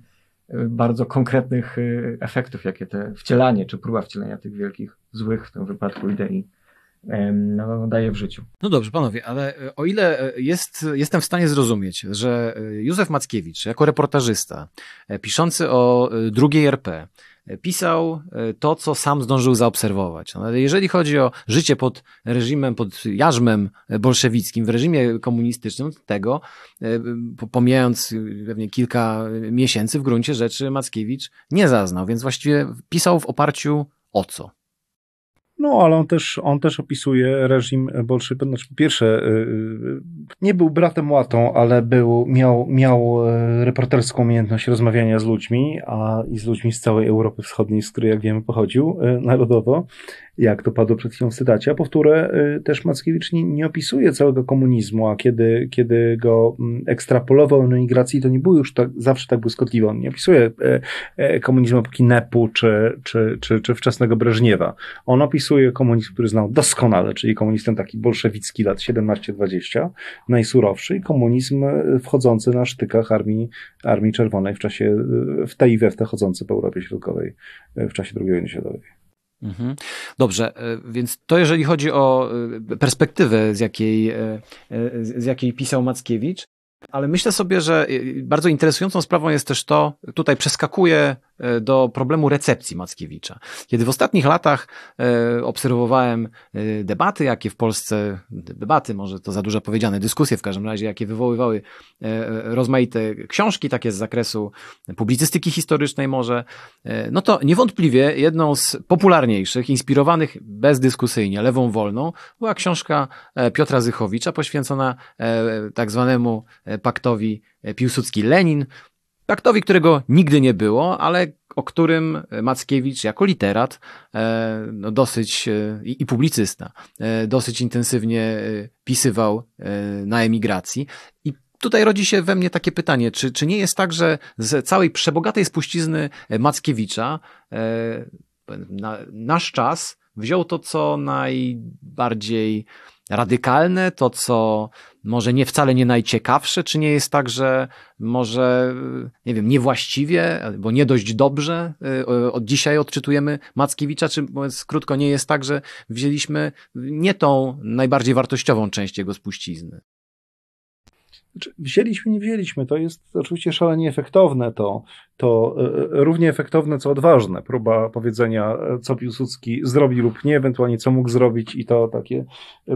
bardzo konkretnych efektów, jakie te wcielanie, czy próba wcielenia tych wielkich, złych w tym wypadku idei daje w życiu. No dobrze, panowie, ale o ile jestem w stanie zrozumieć, że Józef Mackiewicz jako reportażysta piszący o II RP pisał to, co sam zdążył zaobserwować. No, jeżeli chodzi o życie pod reżimem, pod jarzmem bolszewickim, w reżimie komunistycznym, tego, pomijając pewnie kilka miesięcy, w gruncie rzeczy Mackiewicz nie zaznał, więc właściwie pisał w oparciu o co? No, ale on też opisuje reżim bolszewicki. Znaczy, po pierwsze, nie był bratem łatą, ale miał reporterską umiejętność rozmawiania z ludźmi, i z ludźmi z całej Europy Wschodniej, z której, jak wiemy, pochodził narodowo, jak to padło przed chwilą w cytacie. A powtórę, też Mackiewicz nie opisuje całego komunizmu, a kiedy go ekstrapolował na migracji, to nie było już tak, zawsze tak błyskotliwe. On nie opisuje komunizmu epoki NEP-u czy wczesnego Breżniewa. On opisuje komunizm, który znał doskonale, czyli komunizm taki bolszewicki lat 17-20, najsurowszy, i komunizm wchodzący na sztykach Armii Czerwonej w tej i we w te chodzący po Europie Środkowej w czasie II wojny światowej. Mhm. Dobrze, więc to jeżeli chodzi o perspektywę, z jakiej pisał Mackiewicz. Ale myślę sobie, że bardzo interesującą sprawą jest też to, tutaj przeskakuję do problemu recepcji Mackiewicza. Kiedy w ostatnich latach obserwowałem debaty, jakie w Polsce, debaty może to za dużo powiedziane, dyskusje w każdym razie, jakie wywoływały rozmaite książki, takie z zakresu publicystyki historycznej może, no to niewątpliwie jedną z popularniejszych, inspirowanych bezdyskusyjnie Lewą Wolną była książka Piotra Zychowicza poświęcona tak zwanemu paktowi Piłsudski-Lenin, paktowi, którego nigdy nie było, ale o którym Mackiewicz jako literat no dosyć i publicysta dosyć intensywnie pisywał na emigracji. I tutaj rodzi się we mnie takie pytanie, czy nie jest tak, że z całej przebogatej spuścizny Mackiewicza nasz czas wziął to, co najbardziej radykalne, to co może nie wcale nie najciekawsze, czy nie jest tak, że może, nie wiem, niewłaściwie, bo nie dość dobrze od dzisiaj odczytujemy Mackiewicza, czy mówiąc krótko, nie jest tak, że wzięliśmy nie tą najbardziej wartościową część jego spuścizny? Wzięliśmy, nie wzięliśmy. To jest oczywiście szalenie efektowne, to równie efektowne, co odważne. Próba powiedzenia, co Piłsudski zrobi lub nie, ewentualnie co mógł zrobić, i to takie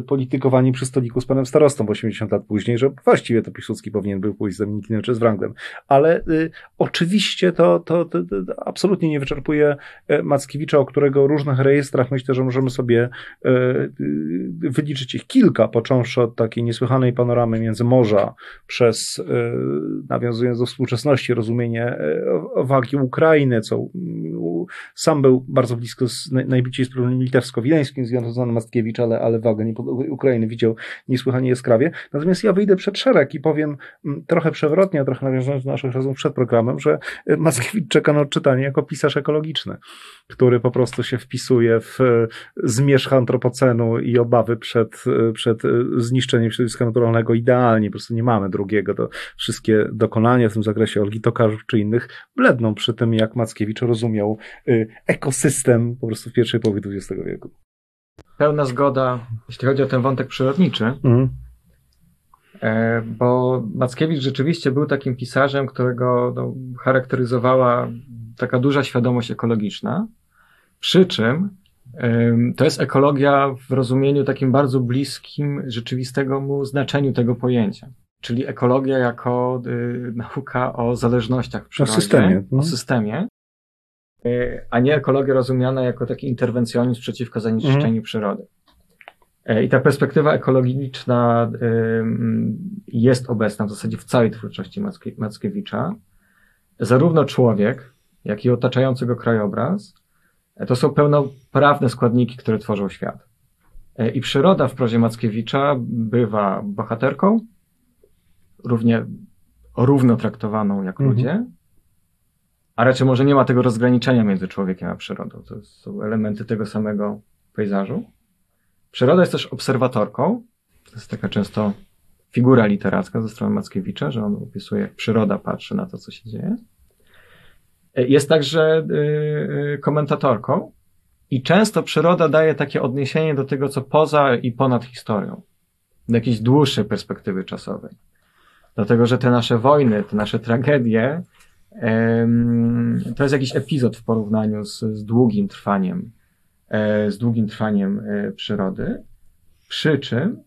politykowanie przy stoliku z panem starostą 80 lat później, że właściwie to Piłsudski powinien był pójść z Dominikinem czy z Wranglem. Ale oczywiście to absolutnie nie wyczerpuje Mackiewicza, o którego różnych rejestrach myślę, że możemy sobie wyliczyć ich kilka, począwszy od takiej niesłychanej panoramy Międzymorza, przez, nawiązując do współczesności, rozumienie wagi Ukrainy, co Sam był bardzo blisko, najbliżej z problemem litewsko-wileńskim, związany Mackiewicz, ale wagę Ukrainy widział niesłychanie jaskrawie. Natomiast ja wyjdę przed szereg i powiem trochę przewrotnie, a trochę nawiązując do naszych rozmów przed programem, że Mackiewicz czeka na odczytanie jako pisarz ekologiczny, który po prostu się wpisuje w zmierzch antropocenu i obawy przed zniszczeniem środowiska naturalnego idealnie. Po prostu nie mamy drugiego. To wszystkie dokonania w tym zakresie Olgi Tokarczuk czy innych bledną przy tym, jak Mackiewicz rozumiał ekosystem po prostu w pierwszej połowie XX wieku. Pełna zgoda, jeśli chodzi o ten wątek przyrodniczy, bo Mackiewicz rzeczywiście był takim pisarzem, którego charakteryzowała taka duża świadomość ekologiczna, przy czym to jest ekologia w rozumieniu takim bardzo bliskim rzeczywistemu znaczeniu tego pojęcia. Czyli ekologia jako nauka o zależnościach w przyrodzie, o systemie, a nie ekologia rozumiana jako taki interwencjonizm przeciwko zanieczyszczeniu przyrody. I ta perspektywa ekologiczna jest obecna w zasadzie w całej twórczości Mackiewicza. Zarówno człowiek, jak i otaczający go krajobraz to są pełnoprawne składniki, które tworzą świat. I przyroda w prozie Mackiewicza bywa bohaterką, równo traktowaną jak ludzie, a raczej może nie ma tego rozgraniczenia między człowiekiem a przyrodą. To są elementy tego samego pejzażu. Przyroda jest też obserwatorką. To jest taka często figura literacka ze strony Mackiewicza, że on opisuje, jak przyroda patrzy na to, co się dzieje. Jest także komentatorką i często przyroda daje takie odniesienie do tego, co poza i ponad historią, do jakiejś dłuższej perspektywy czasowej. Dlatego, że te nasze wojny, te nasze tragedie, to jest jakiś epizod w porównaniu z długim trwaniem przyrody. Przy czym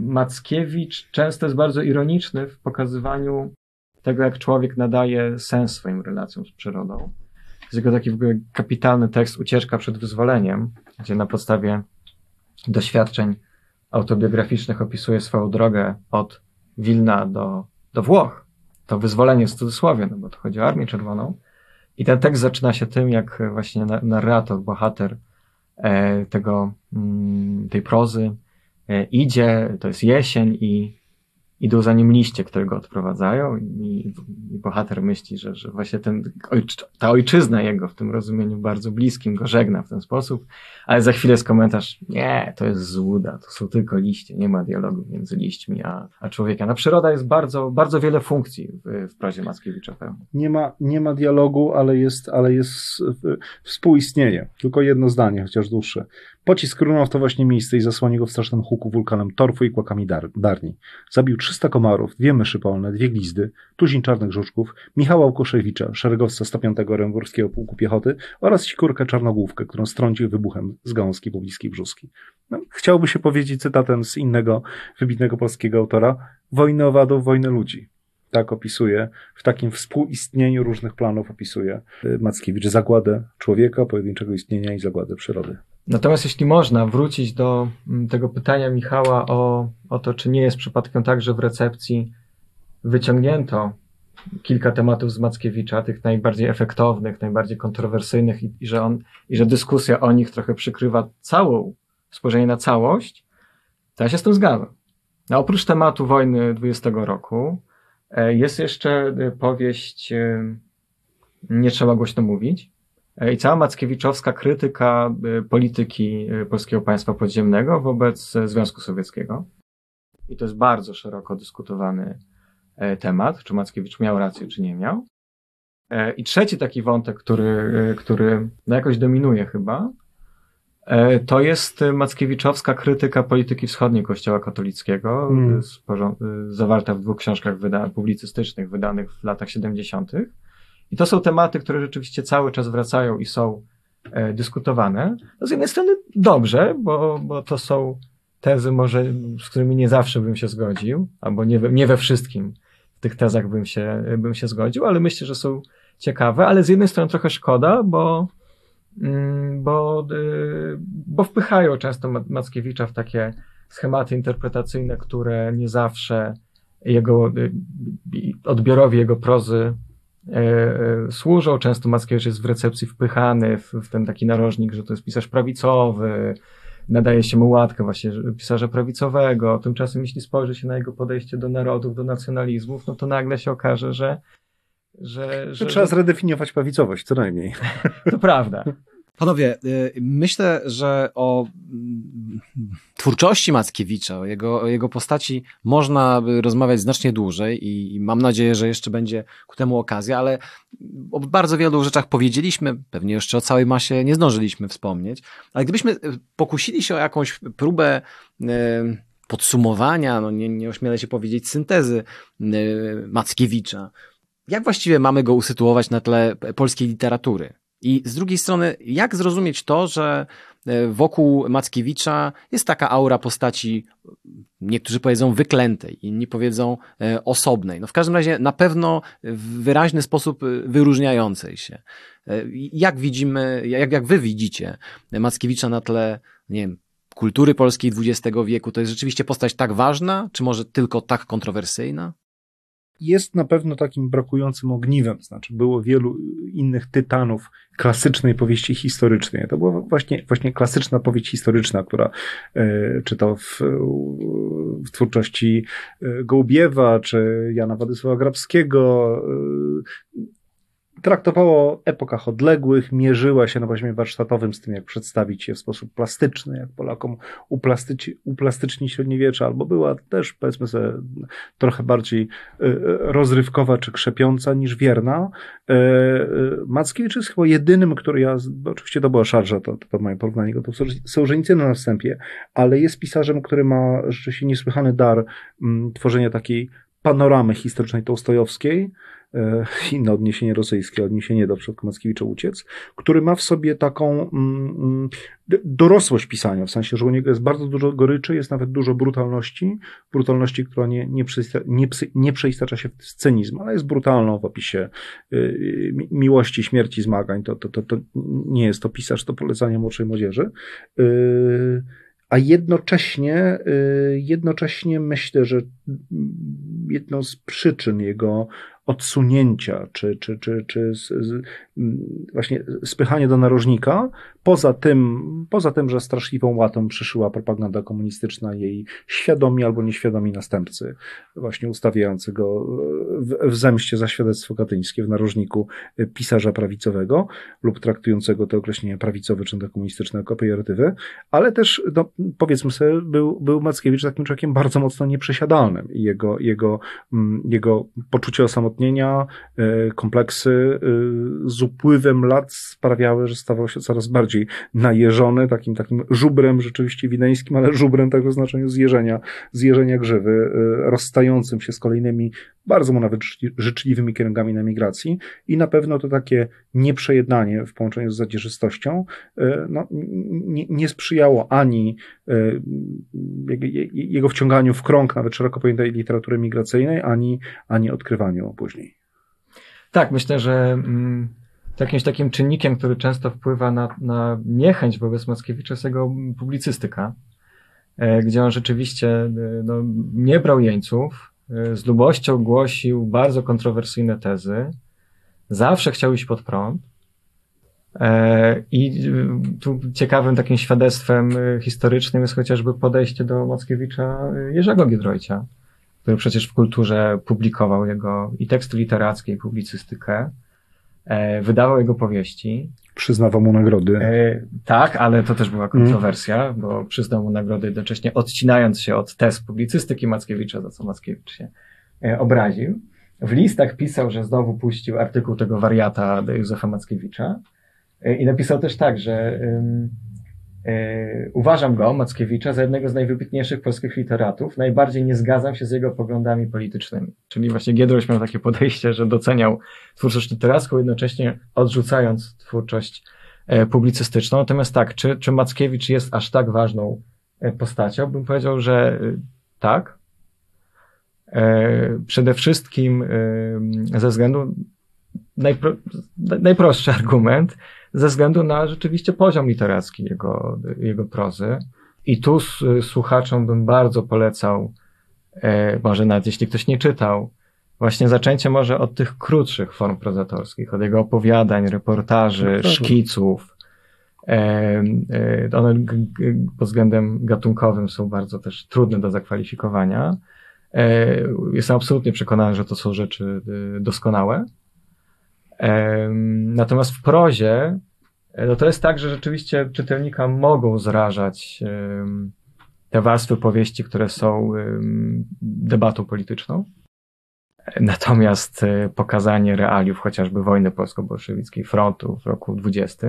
Mackiewicz często jest bardzo ironiczny w pokazywaniu tego, jak człowiek nadaje sens swoim relacjom z przyrodą. Jest jego taki w ogóle kapitalny tekst Ucieczka przed wyzwoleniem, gdzie na podstawie doświadczeń autobiograficznych opisuje swoją drogę od Wilna do Włoch. To wyzwolenie w cudzysłowie, no bo to chodzi o Armię Czerwoną. I ten tekst zaczyna się tym, jak właśnie narrator, bohater tej prozy idzie, to jest jesień i idą za nim liście, które go odprowadzają i bohater myśli, że właśnie ta ojczyzna jego w tym rozumieniu bardzo bliskim go żegna w ten sposób, ale za chwilę jest komentarz, nie, to jest złuda, to są tylko liście, nie ma dialogu między liśćmi a człowiekiem. Na przyroda jest bardzo, bardzo wiele funkcji w prozie Mackiewicza. Nie ma dialogu, ale jest współistnienie. Tylko jedno zdanie, chociaż dłuższe. Pocisk runął w to właśnie miejsce i zasłonił go w strasznym huku wulkanem torfu i kłakami darni. Zabił 300 komarów, 2 myszy polne, 2 glizdy, tuzin czarnych żuczków, Michała Łukoszewicza, szeregowca 105. Oręburskiego Pułku Piechoty oraz Sikorkę Czarnogłówkę, którą strącił wybuchem z gałązki pobliskiej brzuski. No, chciałby się powiedzieć cytatem z innego wybitnego polskiego autora: wojnę owadów, wojnę ludzi. Tak opisuje, w takim współistnieniu różnych planów opisuje Mackiewicz zagładę człowieka, pojedynczego istnienia i zagładę przyrody. Natomiast jeśli można wrócić do tego pytania Michała o to, czy nie jest przypadkiem tak, że w recepcji wyciągnięto kilka tematów z Mackiewicza, tych najbardziej efektownych, najbardziej kontrowersyjnych i że dyskusja o nich trochę przykrywa spojrzenie na całość, to ja się z tym zgadzam. No, oprócz tematu wojny 20 roku jest jeszcze powieść Nie trzeba głośno mówić, i cała mackiewiczowska krytyka polityki Polskiego Państwa Podziemnego wobec Związku Sowieckiego. I to jest bardzo szeroko dyskutowany temat, czy Mackiewicz miał rację, czy nie miał. I trzeci taki wątek, który jakoś dominuje chyba, to jest mackiewiczowska krytyka polityki wschodniej Kościoła katolickiego, zawarta w 2 książkach publicystycznych wydanych w latach 70. I to są tematy, które rzeczywiście cały czas wracają i są dyskutowane. Z jednej strony dobrze, bo to są tezy, może z którymi nie zawsze bym się zgodził, albo nie we wszystkim w tych tezach bym się zgodził, ale myślę, że są ciekawe, ale z jednej strony trochę szkoda, bo wpychają często Mackiewicza w takie schematy interpretacyjne, które nie zawsze odbiorowi jego prozy służą. Często Mackiewicz jest w recepcji wpychany w ten taki narożnik, że to jest pisarz prawicowy, nadaje się mu łatkę właśnie pisarza prawicowego. Tymczasem jeśli spojrzy się na jego podejście do narodów, do nacjonalizmów, no to nagle się okaże, że trzeba zredefiniować prawicowość, co najmniej. To prawda. Panowie, myślę, że o twórczości Mackiewicza, o jego postaci można rozmawiać znacznie dłużej i mam nadzieję, że jeszcze będzie ku temu okazja, ale o bardzo wielu rzeczach powiedzieliśmy, pewnie jeszcze o całej masie nie zdążyliśmy wspomnieć, ale gdybyśmy pokusili się o jakąś próbę podsumowania, no nie ośmielę się powiedzieć syntezy Mackiewicza, jak właściwie mamy go usytuować na tle polskiej literatury? I z drugiej strony, jak zrozumieć to, że wokół Mackiewicza jest taka aura postaci, niektórzy powiedzą wyklętej, inni powiedzą osobnej. No w każdym razie na pewno w wyraźny sposób wyróżniającej się. Jak widzimy, jak wy widzicie Mackiewicza na tle, nie wiem, kultury polskiej XX wieku? To jest rzeczywiście postać tak ważna, czy może tylko tak kontrowersyjna? Jest na pewno takim brakującym ogniwem, znaczy było wielu innych tytanów klasycznej powieści historycznej. To była właśnie klasyczna powieść historyczna, która czy to w twórczości Gołbiewa, czy Jana Władysława Grabskiego traktowało epokach odległych, mierzyła się na poziomie warsztatowym z tym, jak przedstawić je w sposób plastyczny, jak Polakom uplastycznić średniewiecze, albo była też, powiedzmy sobie, trochę bardziej rozrywkowa czy krzepiąca niż wierna. Mackiewicz jest chyba jedynym, który oczywiście to była szarża, to moje porównanie do Sołżenicyna na wstępie, ale jest pisarzem, który ma rzeczywiście niesłychany dar tworzenia takiej panoramy historycznej tołstojowskiej, inne odniesienie rosyjskie, odniesienie do przodków Mackiewicza uciec, który ma w sobie taką dorosłość pisania, w sensie, że u niego jest bardzo dużo goryczy, jest nawet dużo brutalności, która nie przeistacza się w cynizm, ale jest brutalną w opisie miłości, śmierci, zmagań. To nie jest to pisarz, to polecanie młodszej młodzieży. A jednocześnie myślę, że jedną z przyczyn jego odsunięcia, czy właśnie spychanie do narożnika, poza tym, że straszliwą łatą przyszyła propaganda komunistyczna jej świadomi albo nieświadomi następcy, właśnie ustawiający go w zemście za świadectwo katyńskie w narożniku pisarza prawicowego lub traktującego te określenie prawicowy czy komunistyczne jako pejoratywę, ale też, no, powiedzmy sobie, był Mackiewicz takim człowiekiem bardzo mocno nieprzesiadalnym i jego poczucie osamotnienia, kompleksy z upływem lat sprawiały, że stawał się coraz bardziej najeżony, takim żubrem rzeczywiście wiedeńskim, ale żubrem tego w znaczeniu zjeżenia grzywy, rozstającym się z kolejnymi bardzo mu nawet życzliwymi kręgami na emigracji i na pewno to takie nieprzejednanie w połączeniu z zadzierzystością no, nie sprzyjało ani jego wciąganiu w krąg nawet szeroko pojętej literatury migracyjnej, ani odkrywaniu później. Tak, myślę, że jakimś takim czynnikiem, który często wpływa na niechęć wobec Mackiewicza jest jego publicystyka, gdzie on rzeczywiście no, nie brał jeńców, z lubością głosił bardzo kontrowersyjne tezy, zawsze chciał iść pod prąd i tu ciekawym takim świadectwem historycznym jest chociażby podejście do Mackiewicza Jerzego Giedroycia, który przecież w Kulturze publikował jego i teksty literackie, i publicystykę, wydawał jego powieści. Przyznawał mu nagrody. Tak, ale to też była kontrowersja, bo przyznał mu nagrody jednocześnie odcinając się od tez publicystyki Mackiewicza, za co Mackiewicz się obraził. W listach pisał, że znowu puścił artykuł tego wariata Józefa Mackiewicza i napisał też tak, że uważam go, Mackiewicza, za jednego z najwybitniejszych polskich literatów. Najbardziej nie zgadzam się z jego poglądami politycznymi. Czyli właśnie Giedroyć miał takie podejście, że doceniał twórczość literacką, jednocześnie odrzucając twórczość publicystyczną. Natomiast tak, czy Mackiewicz jest aż tak ważną postacią? Bym powiedział, że tak. Przede wszystkim ze względu najprostszy argument, ze względu na rzeczywiście poziom literacki jego prozy. I tu słuchaczom bym bardzo polecał, może nawet jeśli ktoś nie czytał, Właśnie zaczęcie może od tych krótszych form prozatorskich, od jego opowiadań, reportaży, szkiców. One pod względem gatunkowym są bardzo też trudne do zakwalifikowania. Jestem absolutnie przekonany, że to są rzeczy doskonałe. Natomiast w prozie no to jest tak, że rzeczywiście czytelnika mogą zrażać te warstwy powieści, które są debatą polityczną. Natomiast pokazanie realiów chociażby wojny polsko-bolszewickiej, frontu w roku 20,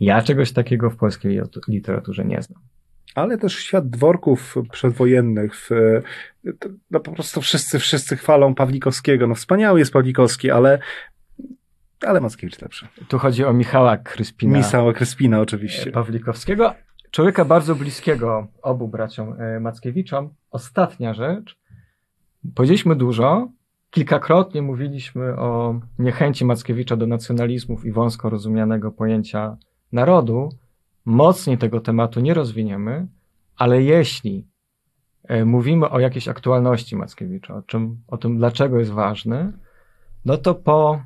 ja czegoś takiego w polskiej literaturze nie znam. Ale też świat dworków przedwojennych. No po prostu wszyscy chwalą Pawlikowskiego. No wspaniały jest Pawlikowski, ale Mackiewicz lepszy. Tu chodzi o Michała Kryspina oczywiście. Pawlikowskiego, człowieka bardzo bliskiego obu braciom Mackiewiczom. Ostatnia rzecz. Powiedzieliśmy dużo, kilkakrotnie mówiliśmy o niechęci Mackiewicza do nacjonalizmów i wąsko rozumianego pojęcia narodu. Mocniej tego tematu nie rozwiniemy, ale jeśli mówimy o jakiejś aktualności Mackiewicza, o tym dlaczego jest ważny, no to po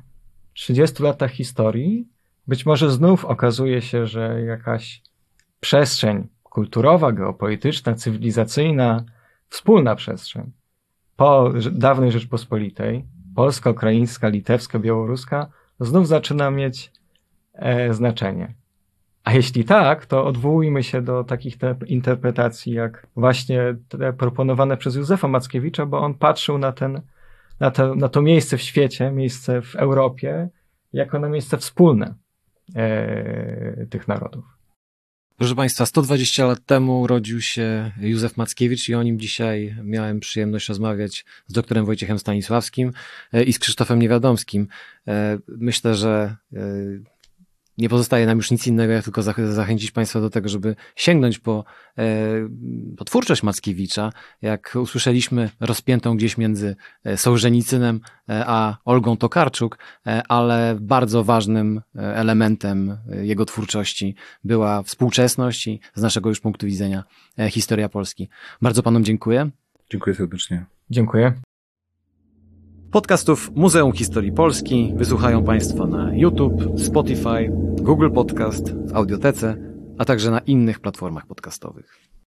30 latach historii być może znów okazuje się, że jakaś przestrzeń kulturowa, geopolityczna, cywilizacyjna, wspólna przestrzeń po dawnej Rzeczpospolitej, polska, ukraińska, litewska, białoruska, znów zaczyna mieć znaczenie. A jeśli tak, to odwołujmy się do takich interpretacji, jak właśnie te proponowane przez Józefa Mackiewicza, bo on patrzył na to miejsce w świecie, miejsce w Europie, jako na miejsce wspólne tych narodów. Proszę Państwa, 120 lat temu urodził się Józef Mackiewicz i o nim dzisiaj miałem przyjemność rozmawiać z doktorem Wojciechem Stanisławskim i z Krzysztofem Niewiadomskim. Myślę, że nie pozostaje nam już nic innego, jak tylko zachęcić Państwa do tego, żeby sięgnąć po twórczość Mackiewicza. Jak usłyszeliśmy, rozpiętą gdzieś między Sołżenicynem a Olgą Tokarczuk, ale bardzo ważnym elementem jego twórczości była współczesność i z naszego już punktu widzenia historia Polski. Bardzo Panom dziękuję. Dziękuję serdecznie. Dziękuję. Podcastów Muzeum Historii Polski wysłuchają Państwo na YouTube, Spotify, Google Podcast, w Audiotece, a także na innych platformach podcastowych.